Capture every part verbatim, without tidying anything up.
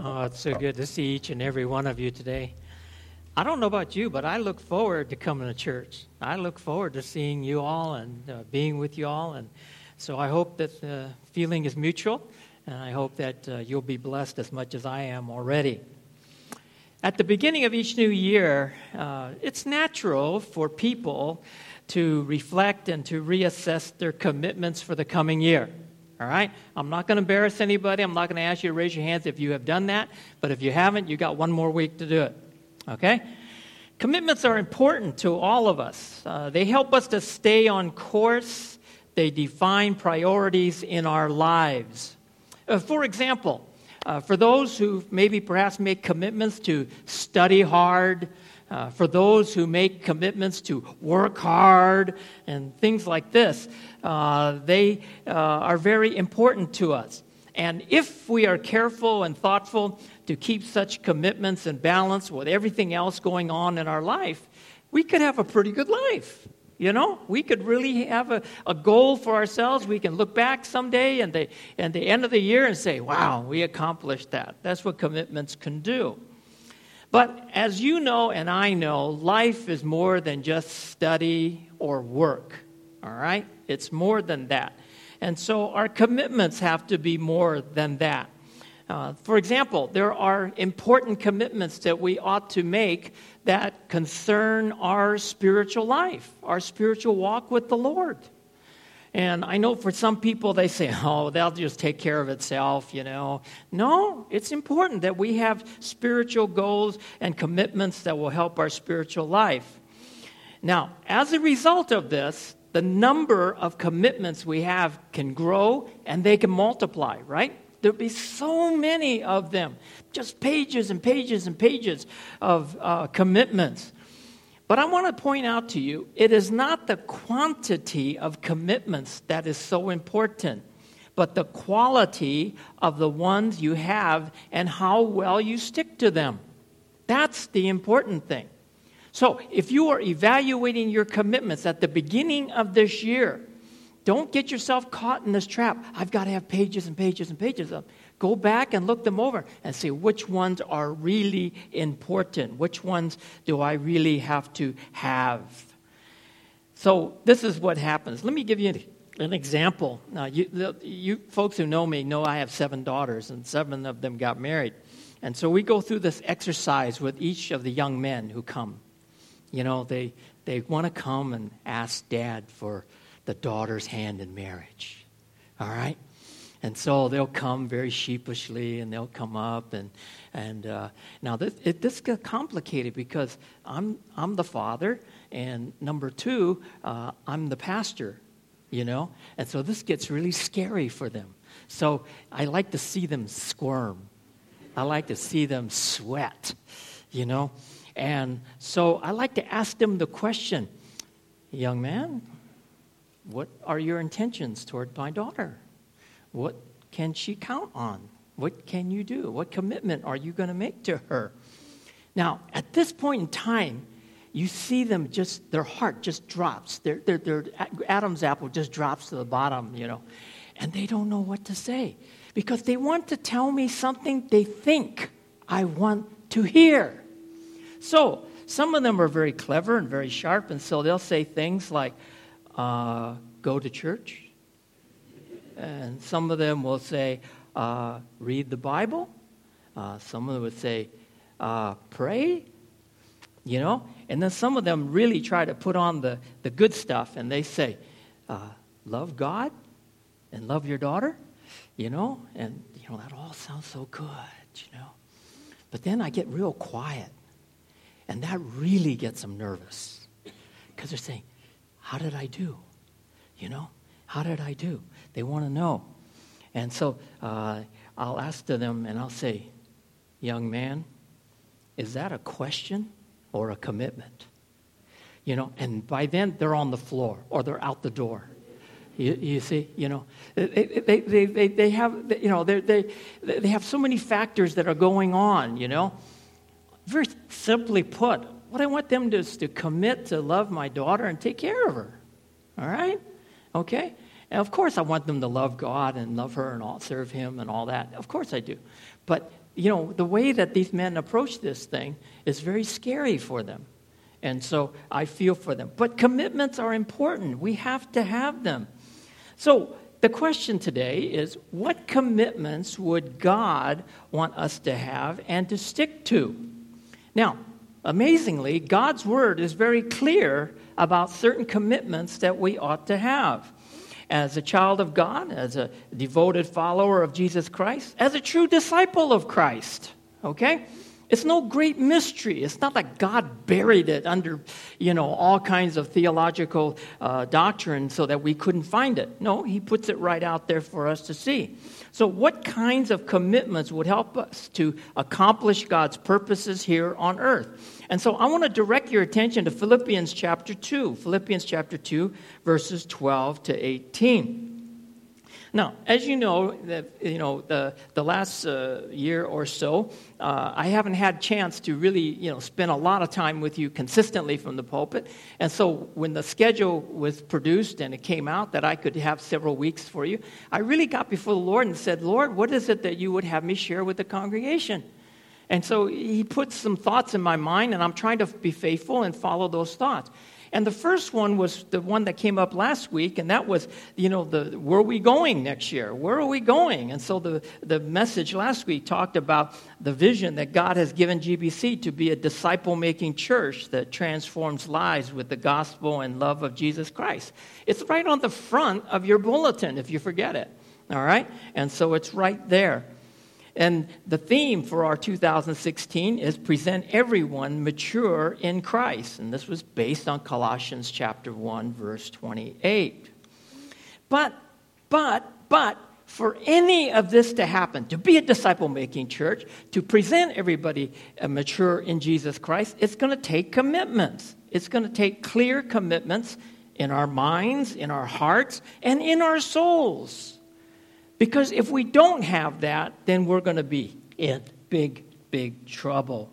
Oh, it's so good to see each and every one of you today. I don't know about you, but I look forward to coming to church. I look forward to seeing you all and uh, being with you all. And so I hope that the feeling is mutual, and I hope that uh, you'll be blessed as much as I am already. At the beginning of each new year, uh, it's natural for people to reflect and to reassess their commitments for the coming year. All right? I'm not going to embarrass anybody. I'm not going to ask you to raise your hands if you have done that. But if you haven't, you got one more week to do it. Okay? Commitments are important to all of us. Uh, they help us to stay on course. They define priorities in our lives. Uh, for example, uh, for those who maybe perhaps make commitments to study hard, uh, for those who make commitments to work hard and things like this, Uh, they uh, are very important to us. And if we are careful and thoughtful to keep such commitments in balance with everything else going on in our life, we could have a pretty good life. You know, we could really have a, a goal for ourselves. We can look back someday and the, at the end of the year and say, wow, we accomplished that. That's what commitments can do. But as you know and I know, life is more than just study or work. All right? It's more than that. And so our commitments have to be more than that. Uh, for example, there are important commitments that we ought to make that concern our spiritual life, our spiritual walk with the Lord. And I know for some people, they say, oh, that'll just take care of itself, you know. No, it's important that we have spiritual goals and commitments that will help our spiritual life. Now, as a result of this, the number of commitments we have can grow and they can multiply, right? There'll be so many of them, just pages and pages and pages of uh, commitments. But I want to point out to you, it is not the quantity of commitments that is so important, but the quality of the ones you have and how well you stick to them. That's the important thing. So if you are evaluating your commitments at the beginning of this year, don't get yourself caught in this trap. I've got to have pages and pages and pages of them. Go back and look them over and see which ones are really important. Which ones do I really have to have? So this is what happens. Let me give you an example. Now, you, the, you folks who know me know I have seven daughters, and seven of them got married. And so we go through this exercise with each of the young men who come. You know, they they want to come and ask Dad for the daughter's hand in marriage, all right? And so they'll come very sheepishly, and they'll come up. And and uh, now this it, this gets complicated because I'm I'm the father, and number two, uh, I'm the pastor, you know? And so this gets really scary for them. So I like to see them squirm. I like to see them sweat, you know? And so I like to ask them the question, young man, what are your intentions toward my daughter? What can she count on? What can you do? What commitment are you going to make to her? Now, at this point in time, you see them just, their heart just drops. Their, their, their Adam's apple just drops to the bottom, you know. And they don't know what to say because they want to tell me something they think I want to hear. So some of them are very clever and very sharp, and so they'll say things like, uh, go to church. And some of them will say, uh, read the Bible. Uh, some of them would say, uh, pray, you know. And then some of them really try to put on the, the good stuff, and they say, uh, love God and love your daughter, you know. And, you know, that all sounds so good, you know. But then I get real quiet. And that really gets them nervous because they're saying, how did I do? You know, how did I do? They want to know. And so uh, I'll ask to them and I'll say, young man, is that a question or a commitment? You know, and by then they're on the floor or they're out the door. You, you see, you know, they they, they, they have, you know, they they they have so many factors that are going on, you know. Very simply put, what I want them to do is to commit to love my daughter and take care of her. All right? Okay? And of course I want them to love God and love her and all, serve Him and all that. Of course I do. But you know, the way that these men approach this thing is very scary for them. And so I feel for them. But commitments are important. We have to have them. So the question today is, what commitments would God want us to have and to stick to? Now, amazingly, God's word is very clear about certain commitments that we ought to have. As a child of God, as a devoted follower of Jesus Christ, as a true disciple of Christ, okay? It's no great mystery. It's not like God buried it under, you know, all kinds of theological uh, doctrine so that we couldn't find it. No, he puts it right out there for us to see. So what kinds of commitments would help us to accomplish God's purposes here on earth? And so I want to direct your attention to Philippians chapter two. Philippians chapter two, verses twelve to eighteen. Now, as you know, the, you know the the last uh, year or so, uh, I haven't had a chance to really, you know, spend a lot of time with you consistently from the pulpit. And so, when the schedule was produced and it came out that I could have several weeks for you, I really got before the Lord and said, "Lord, what is it that you would have me share with the congregation?" And so he put some thoughts in my mind, and I'm trying to be faithful and follow those thoughts. And the first one was the one that came up last week, and that was, you know, the where are we going next year? Where are we going? And so the, the message last week talked about the vision that God has given G B C to be a disciple-making church that transforms lives with the gospel and love of Jesus Christ. It's right on the front of your bulletin if you forget it, all right? And so it's right there. And the theme for our two thousand sixteen is present everyone mature in Christ. And this was based on Colossians chapter one, verse twenty-eight. But, but, but, for any of this to happen, to be a disciple-making church, to present everybody mature in Jesus Christ, it's going to take commitments. It's going to take clear commitments in our minds, in our hearts, and in our souls. Because if we don't have that, then we're going to be in big, big trouble.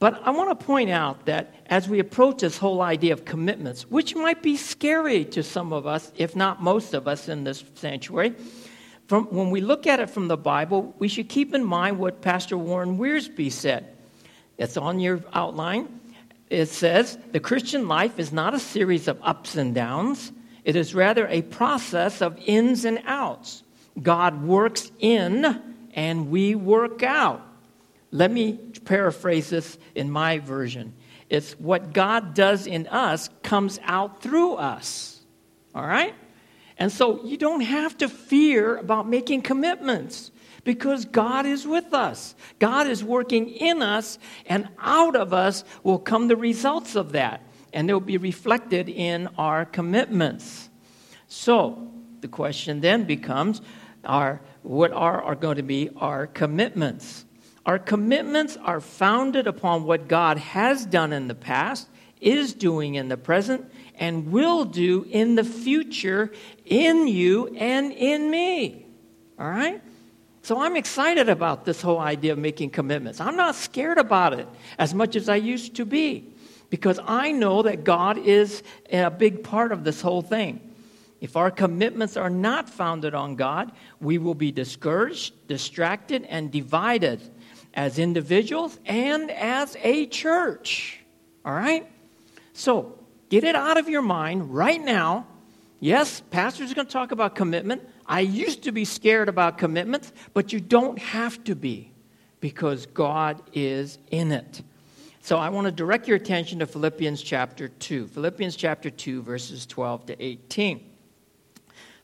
But I want to point out that as we approach this whole idea of commitments, which might be scary to some of us, if not most of us in this sanctuary, from when we look at it from the Bible, we should keep in mind what Pastor Warren Wiersbe said. It's on your outline. It says, "The Christian life is not a series of ups and downs. It is rather a process of ins and outs. God works in and we work out." Let me paraphrase this in my version. It's what God does in us comes out through us. All right? And so you don't have to fear about making commitments because God is with us. God is working in us, and out of us will come the results of that. And they'll be reflected in our commitments. So the question then becomes, Are, what are, are going to be our commitments? Our commitments are founded upon what God has done in the past, is doing in the present, and will do in the future in you and in me. All right? So I'm excited about this whole idea of making commitments. I'm not scared about it as much as I used to be because I know that God is a big part of this whole thing. If our commitments are not founded on God, we will be discouraged, distracted, and divided as individuals and as a church. All right? So get it out of your mind right now. Yes, pastors are going to talk about commitment. I used to be scared about commitments, but you don't have to be because God is in it. So I want to direct your attention to Philippians chapter two. Philippians chapter two, verses twelve to eighteen.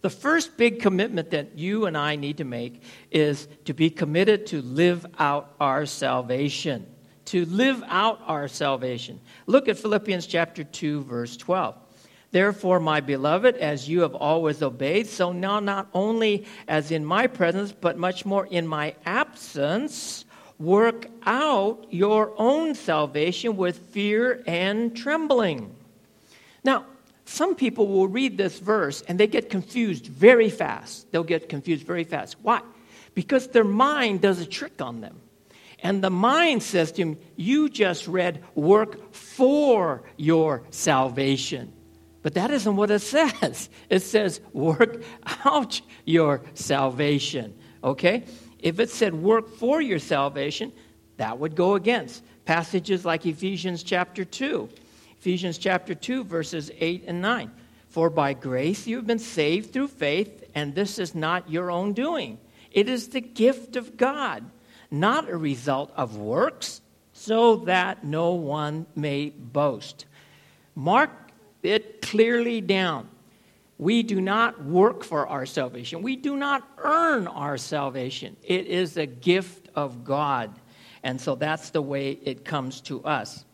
The first big commitment that you and I need to make is to be committed to live out our salvation. To live out our salvation. Look at Philippians chapter two, verse twelve. "Therefore, my beloved, as you have always obeyed, so now not only as in my presence, but much more in my absence, work out your own salvation with fear and trembling." Now, some people will read this verse and they get confused very fast. They'll get confused very fast. Why? Because their mind does a trick on them. And the mind says to him, "You just read, work for your salvation." But that isn't what it says. It says, work out your salvation. Okay? If it said work for your salvation, that would go against passages like Ephesians chapter two. Ephesians chapter two, verses eight and nine. For by grace you have been saved through faith, and this is not your own doing. It is the gift of God, not a result of works, so that no one may boast. Mark it clearly down. We do not work for our salvation. We do not earn our salvation. It is a gift of God. And so that's the way it comes to us.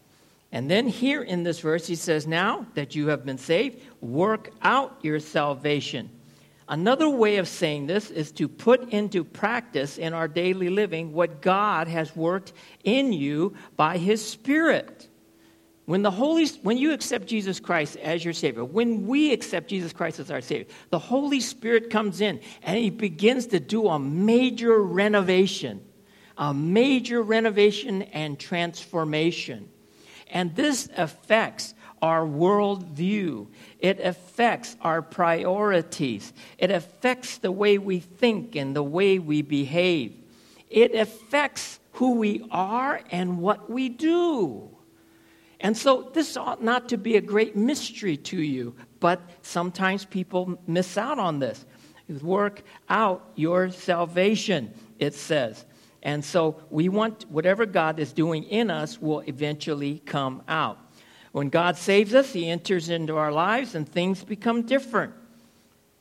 And then here in this verse, he says, now that you have been saved, work out your salvation. Another way of saying this is to put into practice in our daily living what God has worked in you by His Spirit. When the Holy, when you accept Jesus Christ as your Savior, when we accept Jesus Christ as our Savior, the Holy Spirit comes in and He begins to do a major renovation, a major renovation and transformation. And this affects our worldview. It affects our priorities. It affects the way we think and the way we behave. It affects who we are and what we do. And so this ought not to be a great mystery to you, but sometimes people miss out on this. Work out your salvation, it says. And so we want whatever God is doing in us will eventually come out. When God saves us, He enters into our lives and things become different.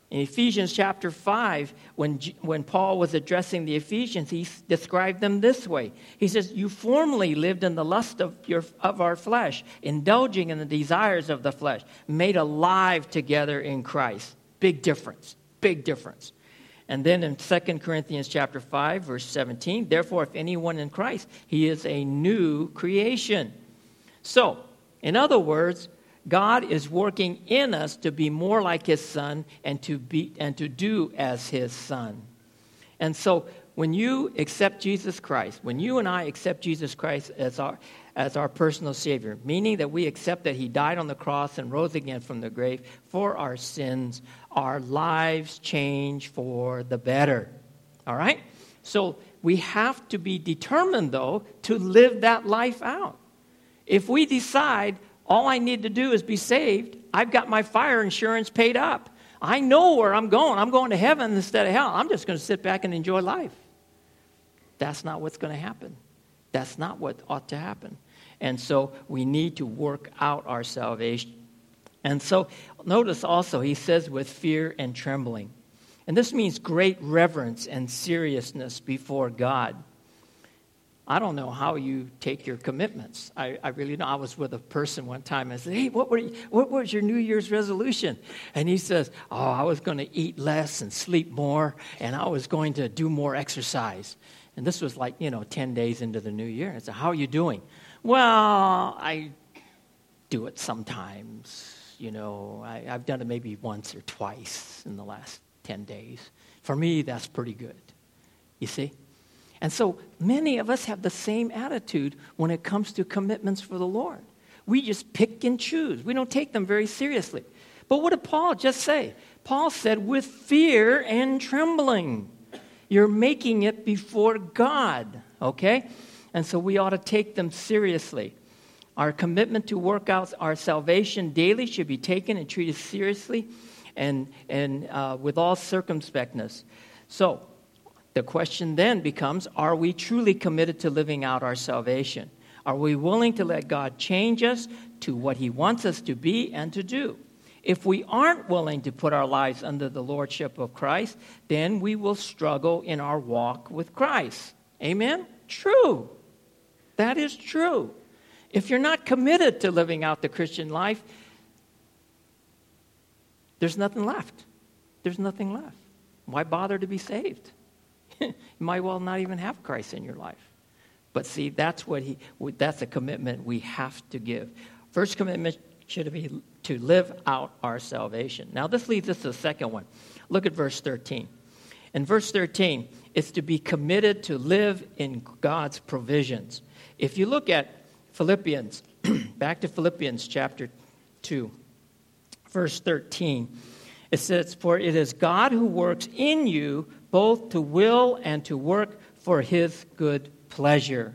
In Ephesians chapter five, when, when Paul was addressing the Ephesians, he described them this way. He says, you formerly lived in the lust of, your, of our flesh, indulging in the desires of the flesh, made alive together in Christ. Big difference, big difference. And then in Second Corinthians chapter five, verse seventeen, therefore, if anyone in Christ, he is a new creation. So, in other words, God is working in us to be more like His Son and to be and to do as His Son. And so when you accept Jesus Christ, when you and I accept Jesus Christ as our as our personal Savior, meaning that we accept that He died on the cross and rose again from the grave for our sins, our lives change for the better. All right? So we have to be determined, though, to live that life out. If we decide, all I need to do is be saved, I've got my fire insurance paid up, I know where I'm going. I'm going to heaven instead of hell. I'm just going to sit back and enjoy life. That's not what's going to happen. That's not what ought to happen. And so we need to work out our salvation. And so notice also he says with fear and trembling. And this means great reverence and seriousness before God. I don't know how you take your commitments. I, I really don't. I was with a person one time and I said, hey, what, were you, what was your New Year's resolution? And he says, oh, I was going to eat less and sleep more, and I was going to do more exercise. And this was like, you know, ten days into the new year. And I said, how are you doing? Well, I do it sometimes. You know, I, I've done it maybe once or twice in the last ten days. For me, that's pretty good. You see? And so many of us have the same attitude when it comes to commitments for the Lord. We just pick and choose. We don't take them very seriously. But what did Paul just say? Paul said, with fear and trembling. You're making it before God, okay? And so we ought to take them seriously. Our commitment to work out our salvation daily should be taken and treated seriously and, and uh, with all circumspectness. So, the question then becomes, are we truly committed to living out our salvation? Are we willing to let God change us to what He wants us to be and to do? If we aren't willing to put our lives under the lordship of Christ, then we will struggle in our walk with Christ. Amen? True. That is true. If you're not committed to living out the Christian life, there's nothing left. There's nothing left. Why bother to be saved? You might well not even have Christ in your life. But see, that's what he that's a commitment we have to give. First commitment should be to live out our salvation. Now this leads us to the second one. Look at verse thirteen. In verse thirteen, it's to be committed to live in God's provisions. If you look at Philippians, back to Philippians chapter two, verse thirteen, It says, for it is God who works in you both to will and to work for his good pleasure.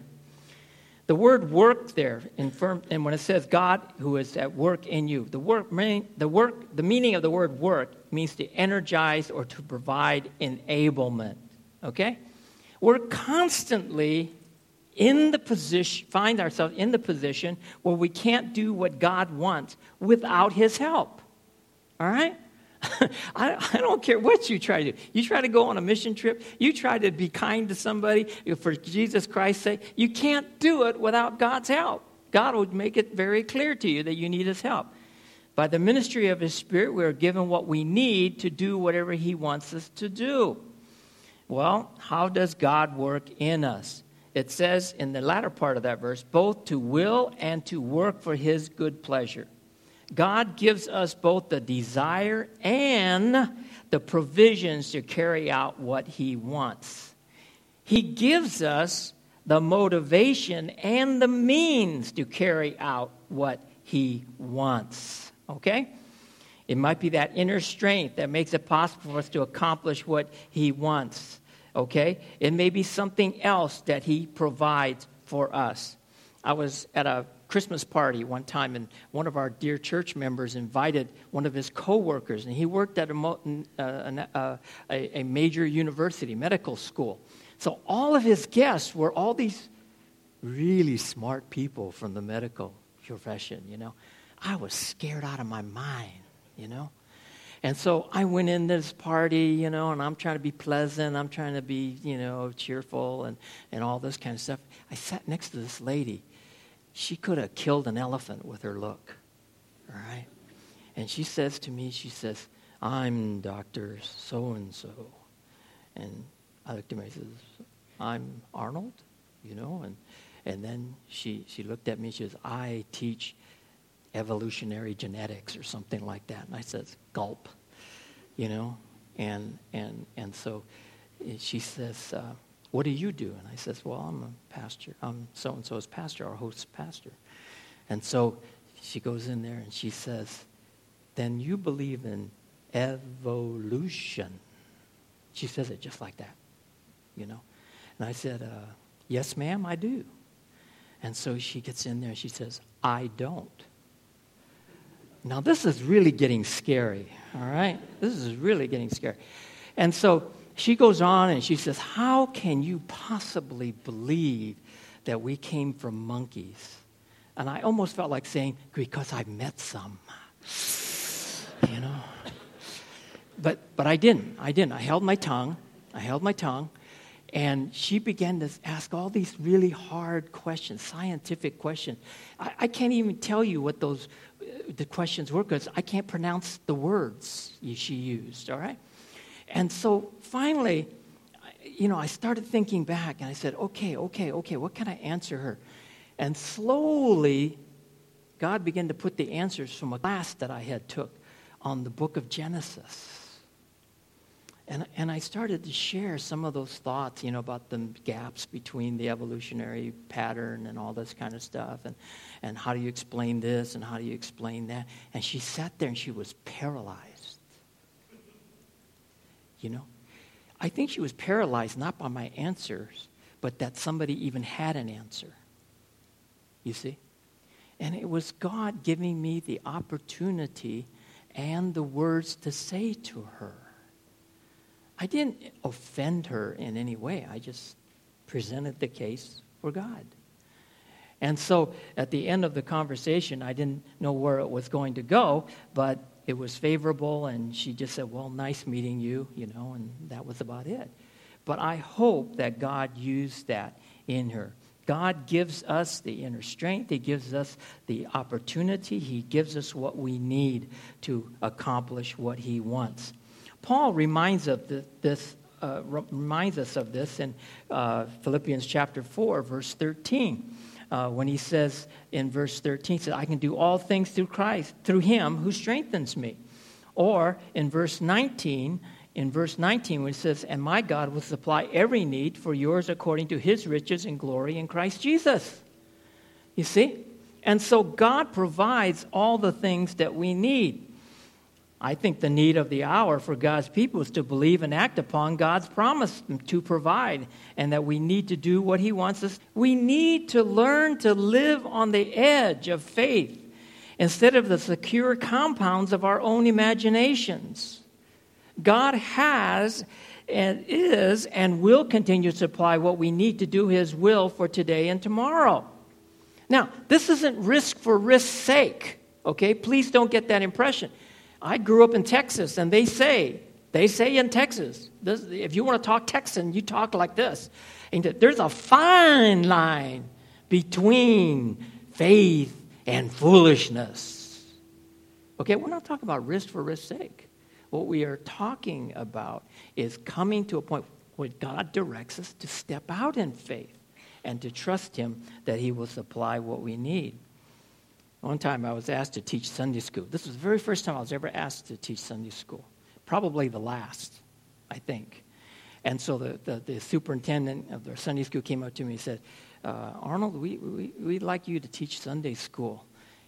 The word work there, in firm, and when it says God who is at work in you, the work, the work, the meaning of the word work means to energize or to provide enablement, okay? We're constantly in the position, find ourselves in the position where we can't do what God wants without his help, all right? I, I don't care what you try to do. You try to go on a mission trip. You try to be kind to somebody for Jesus Christ's sake. You can't do it without God's help. God will make it very clear to you that you need his help. By the ministry of his Spirit, we are given what we need to do whatever he wants us to do. Well, how does God work in us? It says in the latter part of that verse, both to will and to work for his good pleasure. God gives us both the desire and the provisions to carry out what he wants. He gives us the motivation and the means to carry out what he wants. Okay? It might be that inner strength that makes it possible for us to accomplish what he wants. Okay? It may be something else that he provides for us. I was at a Christmas party one time, and one of our dear church members invited one of his co-workers, and he worked at a, uh, a, a major university, medical school. So all of his guests were all these really smart people from the medical profession, you know. I was scared out of my mind, you know. And so I went in this party, you know, and I'm trying to be pleasant. I'm trying to be, you know, cheerful and, and all this kind of stuff. I sat next to this lady. She could have killed an elephant with her look, all right? And she says to me, she says, I'm Doctor So-and-so. And I looked at me and says, I'm Arnold, you know? And and then she, she looked at me, she says, I teach evolutionary genetics or something like that. And I says, gulp, you know? And and and so she says, uh, what do you do? And I says, well, I'm a pastor. I'm so-and-so's pastor, our host's pastor. And so she goes in there and she says, then you believe in evolution. She says it just like that, you know. And I said, uh, yes, ma'am, I do. And so she gets in there and she says, I don't. Now, this is really getting scary, all right? This is really getting scary. And so she goes on and she says, how can you possibly believe that we came from monkeys? And I almost felt like saying, because I've met some, you know. But but I didn't. I didn't. I held my tongue. I held my tongue. And she began to ask all these really hard questions, scientific questions. I, I can't even tell you what those the questions were because I can't pronounce the words she used, all right? And so finally, you know, I started thinking back, and I said, okay, okay, okay, what can I answer her? And slowly, God began to put the answers from a class that I had took on the book of Genesis. And, and I started to share some of those thoughts, you know, about the gaps between the evolutionary pattern and all this kind of stuff, and, and how do you explain this, and how do you explain that? And she sat there, and she was paralyzed. You know, I think she was paralyzed not by my answers, but that somebody even had an answer, you see? And it was God giving me the opportunity and the words to say to her. I didn't offend her in any way. I just presented the case for God. And so at the end of the conversation, I didn't know where it was going to go, but it was favorable, and she just said, well, nice meeting you, you know, and that was about it. But I hope that God used that in her. God gives us the inner strength. He gives us the opportunity. He gives us what we need to accomplish what he wants. Paul reminds of this, uh, reminds us of this in uh, Philippians chapter four, verse thirteen. Uh, when he says in verse thirteen, he says, I can do all things through Christ, through him who strengthens me. Or in verse nineteen, in verse nineteen, when it says, and my God will supply every need for yours according to his riches and glory in Christ Jesus. You see? And so God provides all the things that we need. I think the need of the hour for God's people is to believe and act upon God's promise to provide, and that we need to do what he wants us. We need to learn to live on the edge of faith instead of the secure compounds of our own imaginations. God has and is and will continue to supply what we need to do his will for today and tomorrow. Now, this isn't risk for risk's sake, okay? Please don't get that impression. I grew up in Texas, and they say, they say in Texas, this, if you want to talk Texan, you talk like this. And there's a fine line between faith and foolishness. Okay, we're not talking about risk for risk's sake. What we are talking about is coming to a point where God directs us to step out in faith and to trust him that he will supply what we need. One time I was asked to teach Sunday school. This was the very first time I was ever asked to teach Sunday school. Probably the last, I think. And so the, the, the superintendent of their Sunday school came up to me and said, uh, Arnold, we, we, we'd like you to teach Sunday school.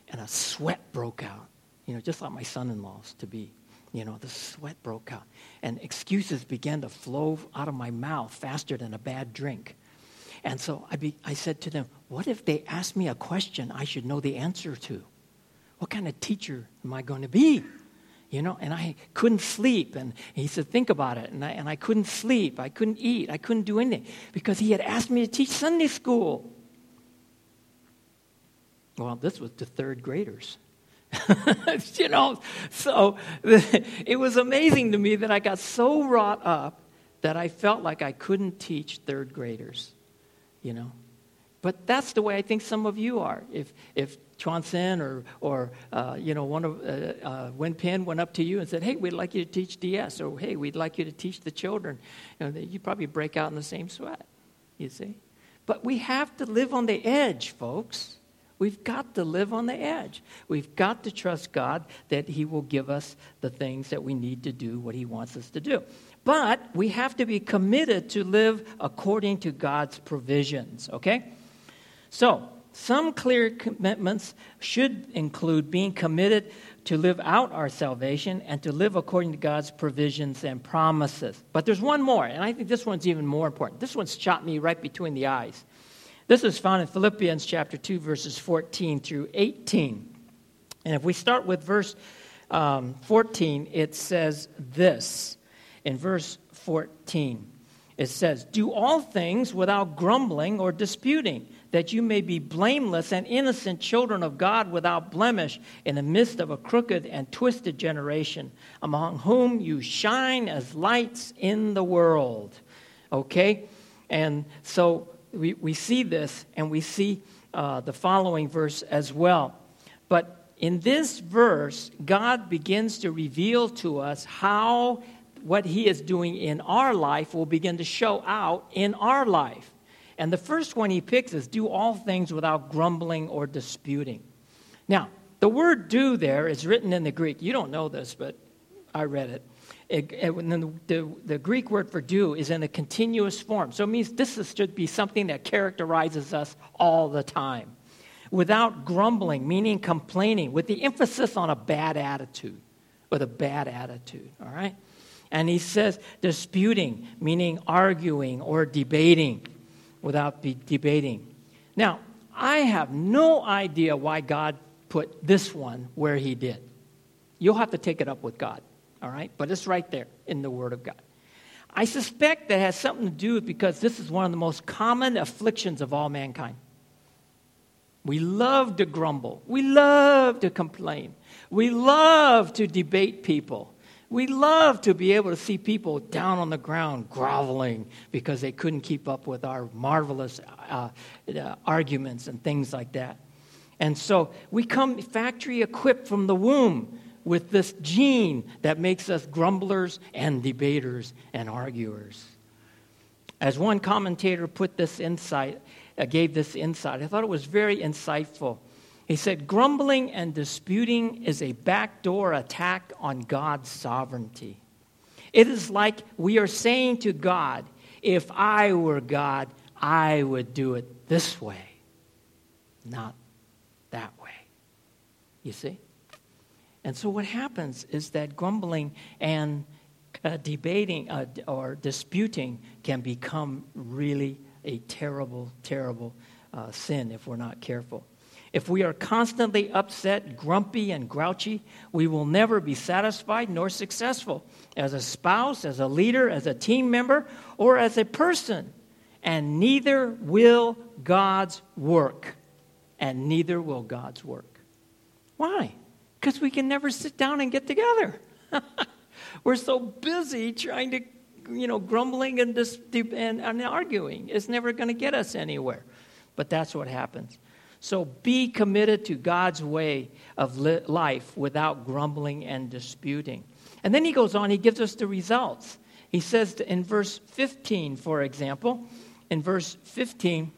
And a sweat broke out, you know, just like my son-in-law's to be. You know, the sweat broke out. And excuses began to flow out of my mouth faster than a bad drink. And so I, be, I said to them, what if they ask me a question I should know the answer to? What kind of teacher am I going to be? You know, and I couldn't sleep. And he said, think about it. And I, and I couldn't sleep. I couldn't eat. I couldn't do anything because he had asked me to teach Sunday school. Well, this was to third graders. You know, so it was amazing to me that I got so wrought up that I felt like I couldn't teach third graders. You know, but that's the way I think some of you are. If if Chuan Sen or or uh, you know one of uh, uh, Wen Pin went up to you and said, "Hey, we'd like you to teach D S," or "Hey, we'd like you to teach the children," you know, you probably break out in the same sweat. You see, but we have to live on the edge, folks. We've got to live on the edge. We've got to trust God that he will give us the things that we need to do what he wants us to do. But we have to be committed to live according to God's provisions, okay? So some clear commitments should include being committed to live out our salvation and to live according to God's provisions and promises. But there's one more, and I think this one's even more important. This one's shot me right between the eyes. This is found in Philippians chapter two, verses fourteen through eighteen. And if we start with verse um, fourteen, it says this. In verse fourteen, it says, "Do all things without grumbling or disputing, that you may be blameless and innocent children of God without blemish in the midst of a crooked and twisted generation, among whom you shine as lights in the world." Okay? And so We we see this, and we see uh, the following verse as well. But in this verse, God begins to reveal to us how what he is doing in our life will begin to show out in our life. And the first one he picks is do all things without grumbling or disputing. Now, the word do there is written in the Greek. You don't know this, but I read it. It, it, the, the, the Greek word for do is in a continuous form. So it means this is, should be something that characterizes us all the time. Without grumbling, meaning complaining, with the emphasis on a bad attitude, with a bad attitude, all right? And he says disputing, meaning arguing or debating, without be debating. Now, I have no idea why God put this one where he did. You'll have to take it up with God. All right, but it's right there in the Word of God. I suspect that has something to do with because this is one of the most common afflictions of all mankind. We love to grumble. We love to complain. We love to debate people. We love to be able to see people down on the ground groveling because they couldn't keep up with our marvelous uh, uh, arguments and things like that. And so we come factory equipped from the womb with this gene that makes us grumblers and debaters and arguers. As one commentator put this insight, uh, gave this insight, I thought it was very insightful. He said, grumbling and disputing is a backdoor attack on God's sovereignty. It is like we are saying to God, if I were God, I would do it this way, not that way. You see? And so what happens is that grumbling and uh, debating uh, or disputing can become really a terrible, terrible uh, sin if we're not careful. If we are constantly upset, grumpy, and grouchy, we will never be satisfied nor successful as a spouse, as a leader, as a team member, or as a person. And neither will God's work. And neither will God's work. Why? Because we can never sit down and get together. We're so busy trying to, you know, grumbling and, dis- and, and arguing. It's never going to get us anywhere. But that's what happens. So be committed to God's way of li- life without grumbling and disputing. And then he goes on, he gives us the results. He says in verse fifteen, for example, in verse fifteen,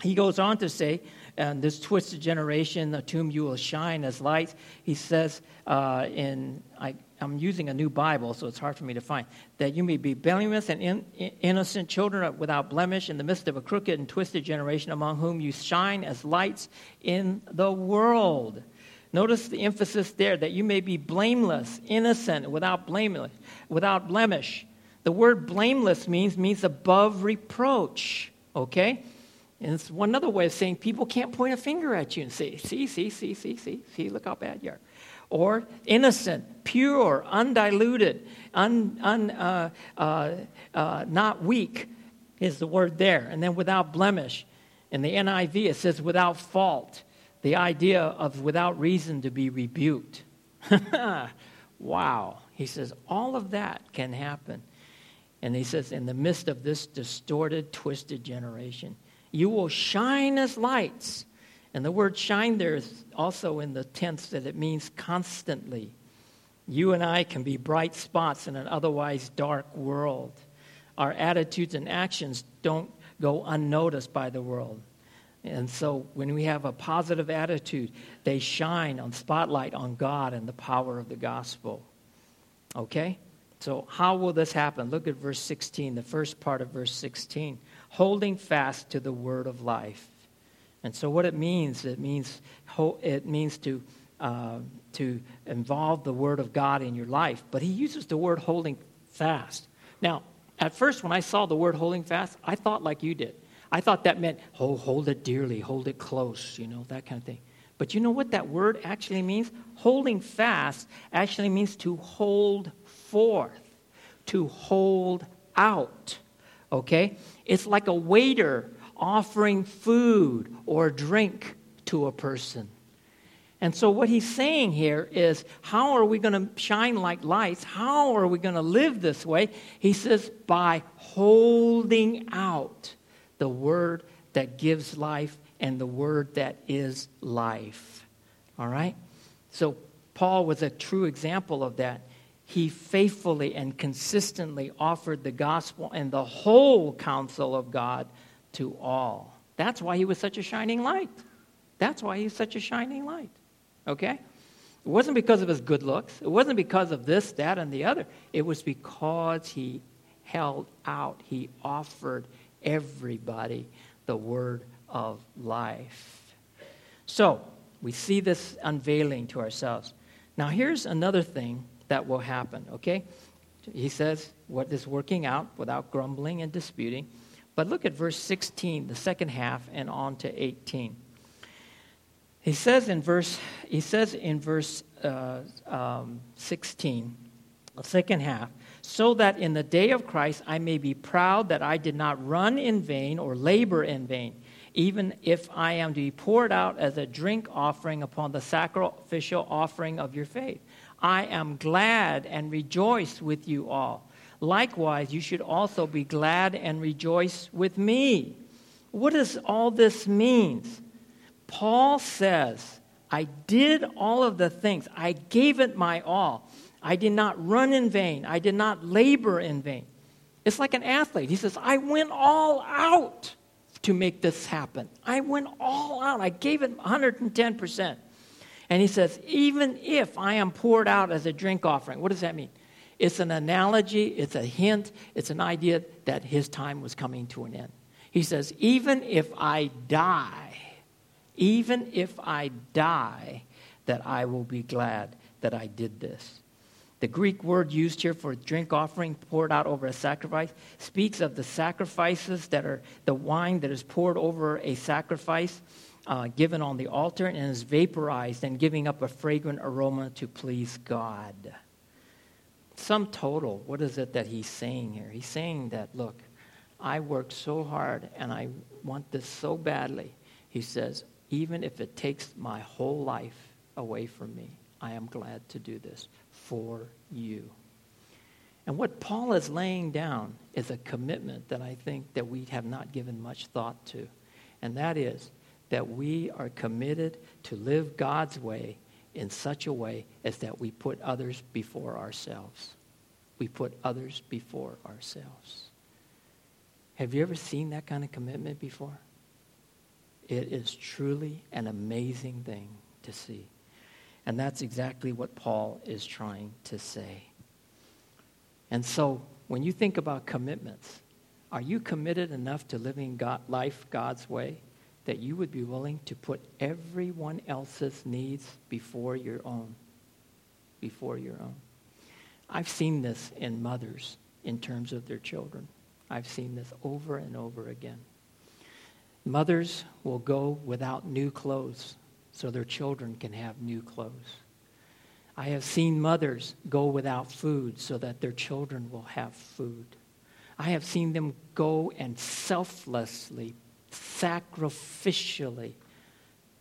he goes on to say, and this twisted generation, to whom you will shine as lights, he says uh, in, I, I'm using a new Bible, so it's hard for me to find, that you may be blameless and in, innocent children without blemish in the midst of a crooked and twisted generation among whom you shine as lights in the world. Notice the emphasis there, that you may be blameless, innocent, without blemish. Without blemish. The word blameless means means above reproach, okay? And it's one other way of saying people can't point a finger at you and say, see, see, see, see, see, see, look how bad you are. Or innocent, pure, undiluted, un, un, uh, uh, uh, not weak is the word there. And then without blemish. In the N I V, it says without fault. The idea of without reason to be rebuked. Wow. He says all of that can happen. And he says in the midst of this distorted, twisted generation, you will shine as lights. And the word shine there is also in the tense that it means constantly. You and I can be bright spots in an otherwise dark world. Our attitudes and actions don't go unnoticed by the world. And so when we have a positive attitude, they shine on spotlight on God and the power of the gospel. Okay? So how will this happen? Look at verse sixteen, the first part of verse sixteen. Holding fast to the word of life. And so what it means, it means it means to uh, to involve the word of God in your life. But he uses the word holding fast. Now, at first when I saw the word holding fast, I thought like you did. I thought that meant, oh, hold it dearly, hold it close, you know, that kind of thing. But you know what that word actually means? Holding fast actually means to hold forth, to hold out, okay? It's like a waiter offering food or drink to a person. And so what he's saying here is, how are we going to shine like lights? How are we going to live this way? He says, by holding out the word that gives life and the word that is life. All right? So Paul was a true example of that. He faithfully and consistently offered the gospel and the whole counsel of God to all. That's why he was such a shining light. That's why he's such a shining light. Okay? It wasn't because of his good looks. It wasn't because of this, that, and the other. It was because he held out. He offered everybody the word of life. So we see this unveiling to ourselves. Now here's another thing that will happen, okay? He says what is working out without grumbling and disputing. But look at verse sixteen, the second half, and on to eighteen. He says in verse he says in verse uh, um, sixteen, the second half, so that in the day of Christ I may be proud that I did not run in vain or labor in vain, even if I am to be poured out as a drink offering upon the sacrificial offering of your faith. I am glad and rejoice with you all. Likewise, you should also be glad and rejoice with me. What does all this mean? Paul says, I did all of the things. I gave it my all. I did not run in vain. I did not labor in vain. It's like an athlete. He says, I went all out to make this happen. I went all out. I gave it one hundred ten percent. And he says, even if I am poured out as a drink offering. What does that mean? It's an analogy. It's a hint. It's an idea that his time was coming to an end. He says, even if I die, even if I die, that I will be glad that I did this. The Greek word used here for drink offering poured out over a sacrifice speaks of the sacrifices that are the wine that is poured over a sacrifice uh, given on the altar and is vaporized and giving up a fragrant aroma to please God. Sum total, what is it that he's saying here? He's saying that, look, I worked so hard and I want this so badly. He says, even if it takes my whole life away from me, I am glad to do this for you. And what Paul is laying down is a commitment that I think that we have not given much thought to. And that is that we are committed to live God's way in such a way as that we put others before ourselves. We put others before ourselves. Have you ever seen that kind of commitment before? It is truly an amazing thing to see. And that's exactly what Paul is trying to say. And so when you think about commitments, are you committed enough to living God, life God's way that you would be willing to put everyone else's needs before your own? Before your own. I've seen this in mothers in terms of their children. I've seen this over and over again. Mothers will go without new clothes so their children can have new clothes. I have seen mothers go without food so that their children will have food. I have seen them go and selflessly, sacrificially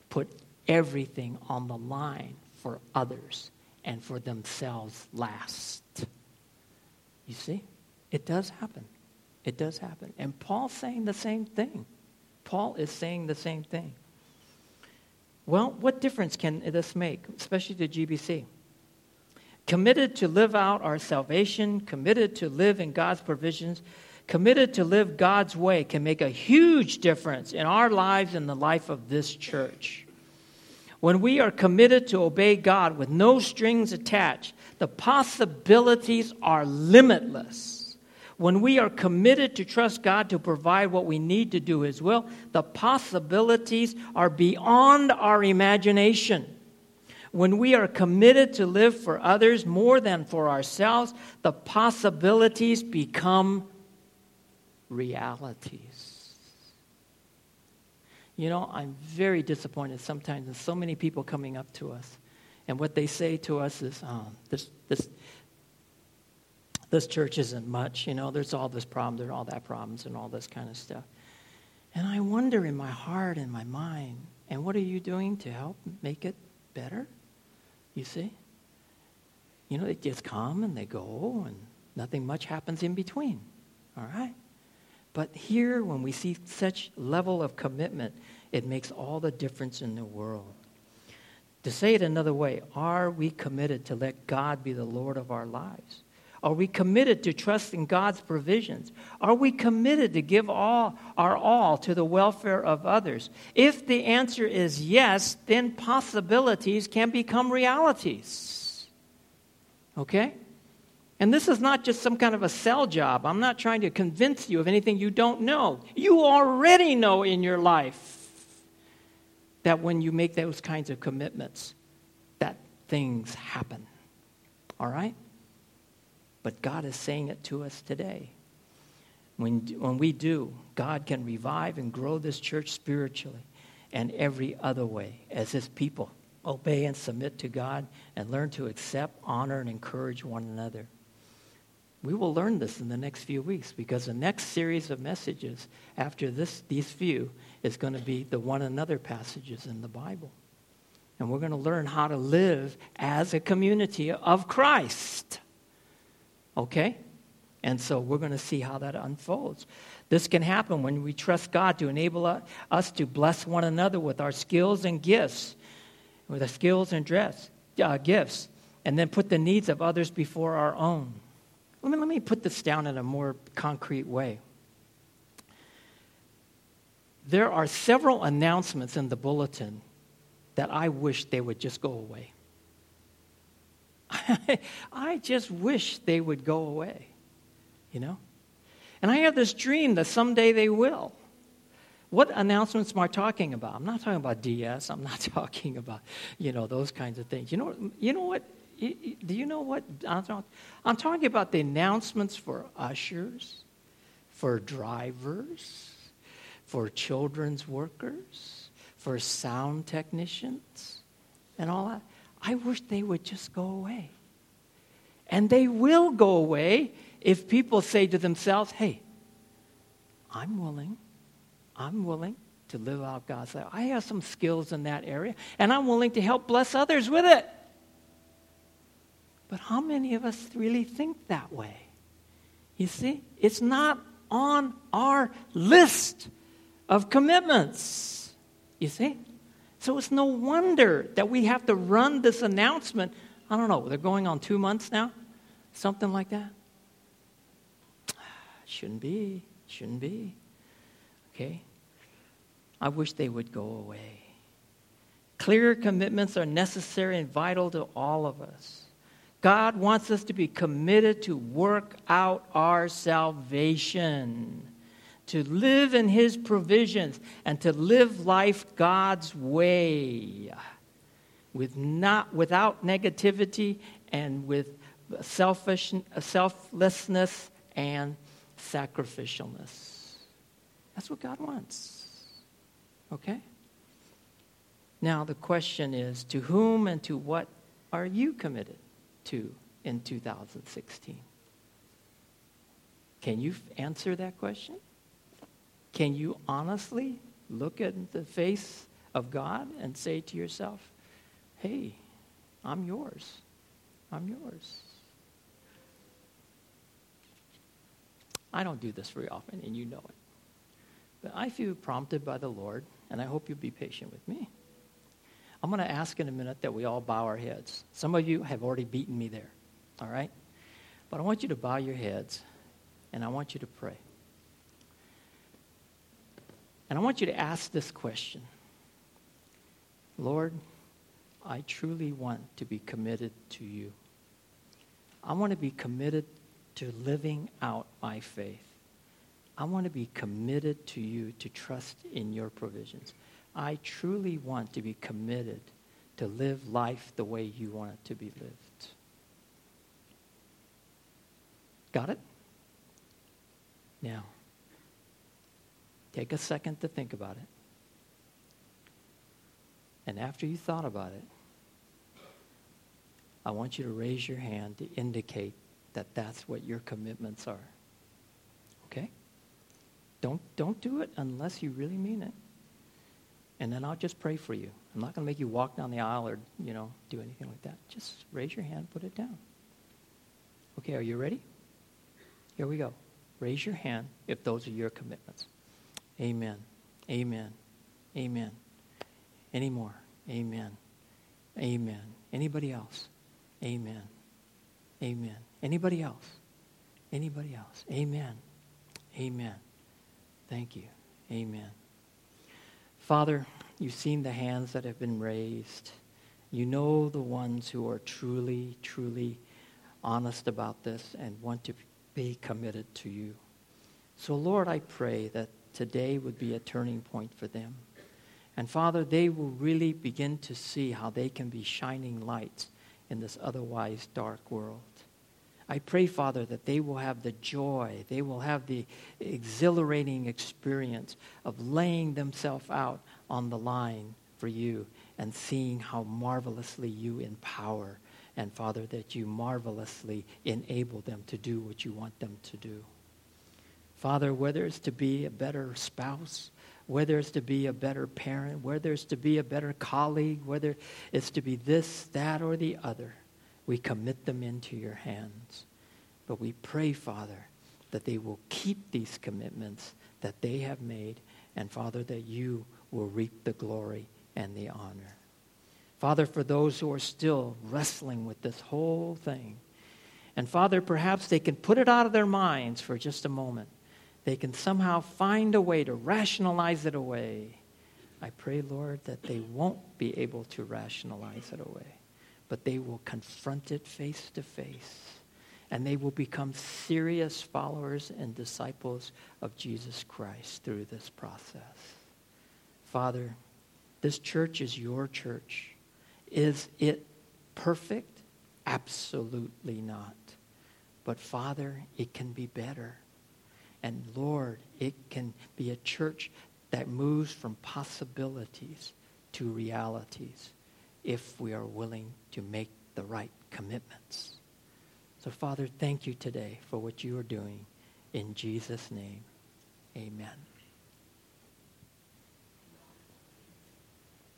put everything on the line for others and for themselves last. You see? It does happen. It does happen. And Paul's saying the same thing. Paul is saying the same thing. Well, what difference can this make, especially to G B C? Committed to live out our salvation, committed to live in God's provisions, committed to live God's way can make a huge difference in our lives and the life of this church. When we are committed to obey God with no strings attached, the possibilities are limitless. When we are committed to trust God to provide what we need to do His will, the possibilities are beyond our imagination. When we are committed to live for others more than for ourselves, the possibilities become realities. You know, I'm very disappointed sometimes in so many people coming up to us. And what they say to us is, oh, this, this, this church isn't much, you know, there's all this problem, there's all that problems and all this kind of stuff. And I wonder in my heart and my mind, and what are you doing to help make it better? You see? You know, they just come and they go and nothing much happens in between. All right? But here, when we see such level of commitment, it makes all the difference in the world. To say it another way, are we committed to let God be the Lord of our lives? Are we committed to trust in God's provisions? Are we committed to give all our all to the welfare of others? If the answer is yes, then possibilities can become realities. Okay? And this is not just some kind of a sell job. I'm not trying to convince you of anything you don't know. You already know in your life that when you make those kinds of commitments, that things happen. All right? But God is saying it to us today. When, when we do, God can revive and grow this church spiritually and every other way as His people obey and submit to God and learn to accept, honor, and encourage one another. We will learn this in the next few weeks because the next series of messages after this, these few is going to be the one another passages in the Bible. And we're going to learn how to live as a community of Christ. Okay? And so we're going to see how that unfolds. This can happen when we trust God to enable us to bless one another with our skills and gifts, with our skills and dress, uh, gifts, and then put the needs of others before our own. Let me, let me put this down in a more concrete way. There are several announcements in the bulletin that I wish they would just go away. I, I just wish they would go away, you know? And I have this dream that someday they will. What announcements am I talking about? I'm not talking about D S. I'm not talking about, you know, those kinds of things. You know, you know what? Do you know what? I'm talking about the announcements for ushers, for drivers, for children's workers, for sound technicians, and all that. I wish they would just go away. And they will go away if people say to themselves, hey, I'm willing, I'm willing to live out God's life. I have some skills in that area, and I'm willing to help bless others with it. But how many of us really think that way? You see, it's not on our list of commitments, you see. So it's no wonder that we have to run this announcement. I don't know, they're going on two months now? Something like that? Shouldn't be, shouldn't be. Okay? I wish they would go away. Clear commitments are necessary and vital to all of us. God wants us to be committed to work out our salvation, to live in His provisions, and to live life God's way, with not without negativity and with selfish, selflessness and sacrificialness. That's what God wants. Okay? Now the question is, to whom and to what are you committed to in two thousand sixteen? Can you answer that question? Can you honestly look at the face of God and say to yourself, hey, I'm yours. I'm yours. I don't do this very often, and you know it. But I feel prompted by the Lord, and I hope you'll be patient with me. I'm going to ask in a minute that we all bow our heads. Some of you have already beaten me there, all right? But I want you to bow your heads, and I want you to pray. And I want you to ask this question. Lord, I truly want to be committed to you. I want to be committed to living out my faith. I want to be committed to you, to trust in your provisions. I truly want to be committed to live life the way you want it to be lived. Got it? Now, take a second to think about it. And after you thought about it, I want you to raise your hand to indicate that that's what your commitments are. Okay? Don't don't do it unless you really mean it. And then I'll just pray for you. I'm not going to make you walk down the aisle or, you know, do anything like that. Just raise your hand, put it down. Okay, are you ready? Here we go. Raise your hand if those are your commitments. Amen. Amen. Amen. Any more? Amen. Amen. Anybody else? Amen. Amen. Anybody else? Anybody else? Amen. Amen. Thank you. Amen. Father, you've seen the hands that have been raised. You know the ones who are truly, truly honest about this and want to be committed to you. So, Lord, I pray that today would be a turning point for them. And, Father, they will really begin to see how they can be shining lights in this otherwise dark world. I pray, Father, that they will have the joy, they will have the exhilarating experience of laying themselves out on the line for you and seeing how marvelously you empower, and, Father, that you marvelously enable them to do what you want them to do. Father, whether it's to be a better spouse, whether it's to be a better parent, whether it's to be a better colleague, whether it's to be this, that, or the other, we commit them into your hands. But we pray, Father, that they will keep these commitments that they have made, and, Father, that you will reap the glory and the honor. Father, for those who are still wrestling with this whole thing, and, Father, perhaps they can put it out of their minds for just a moment. They can somehow find a way to rationalize it away. I pray, Lord, that they won't be able to rationalize it away, but they will confront it face to face. and they will become serious followers and disciples of Jesus Christ through this process. Father, this church is your church. Is it perfect? Absolutely not. But Father, it can be better. And Lord, it can be a church that moves from possibilities to realities if we are willing to make the right commitments. So Father, thank you today for what you are doing. In Jesus' name, amen.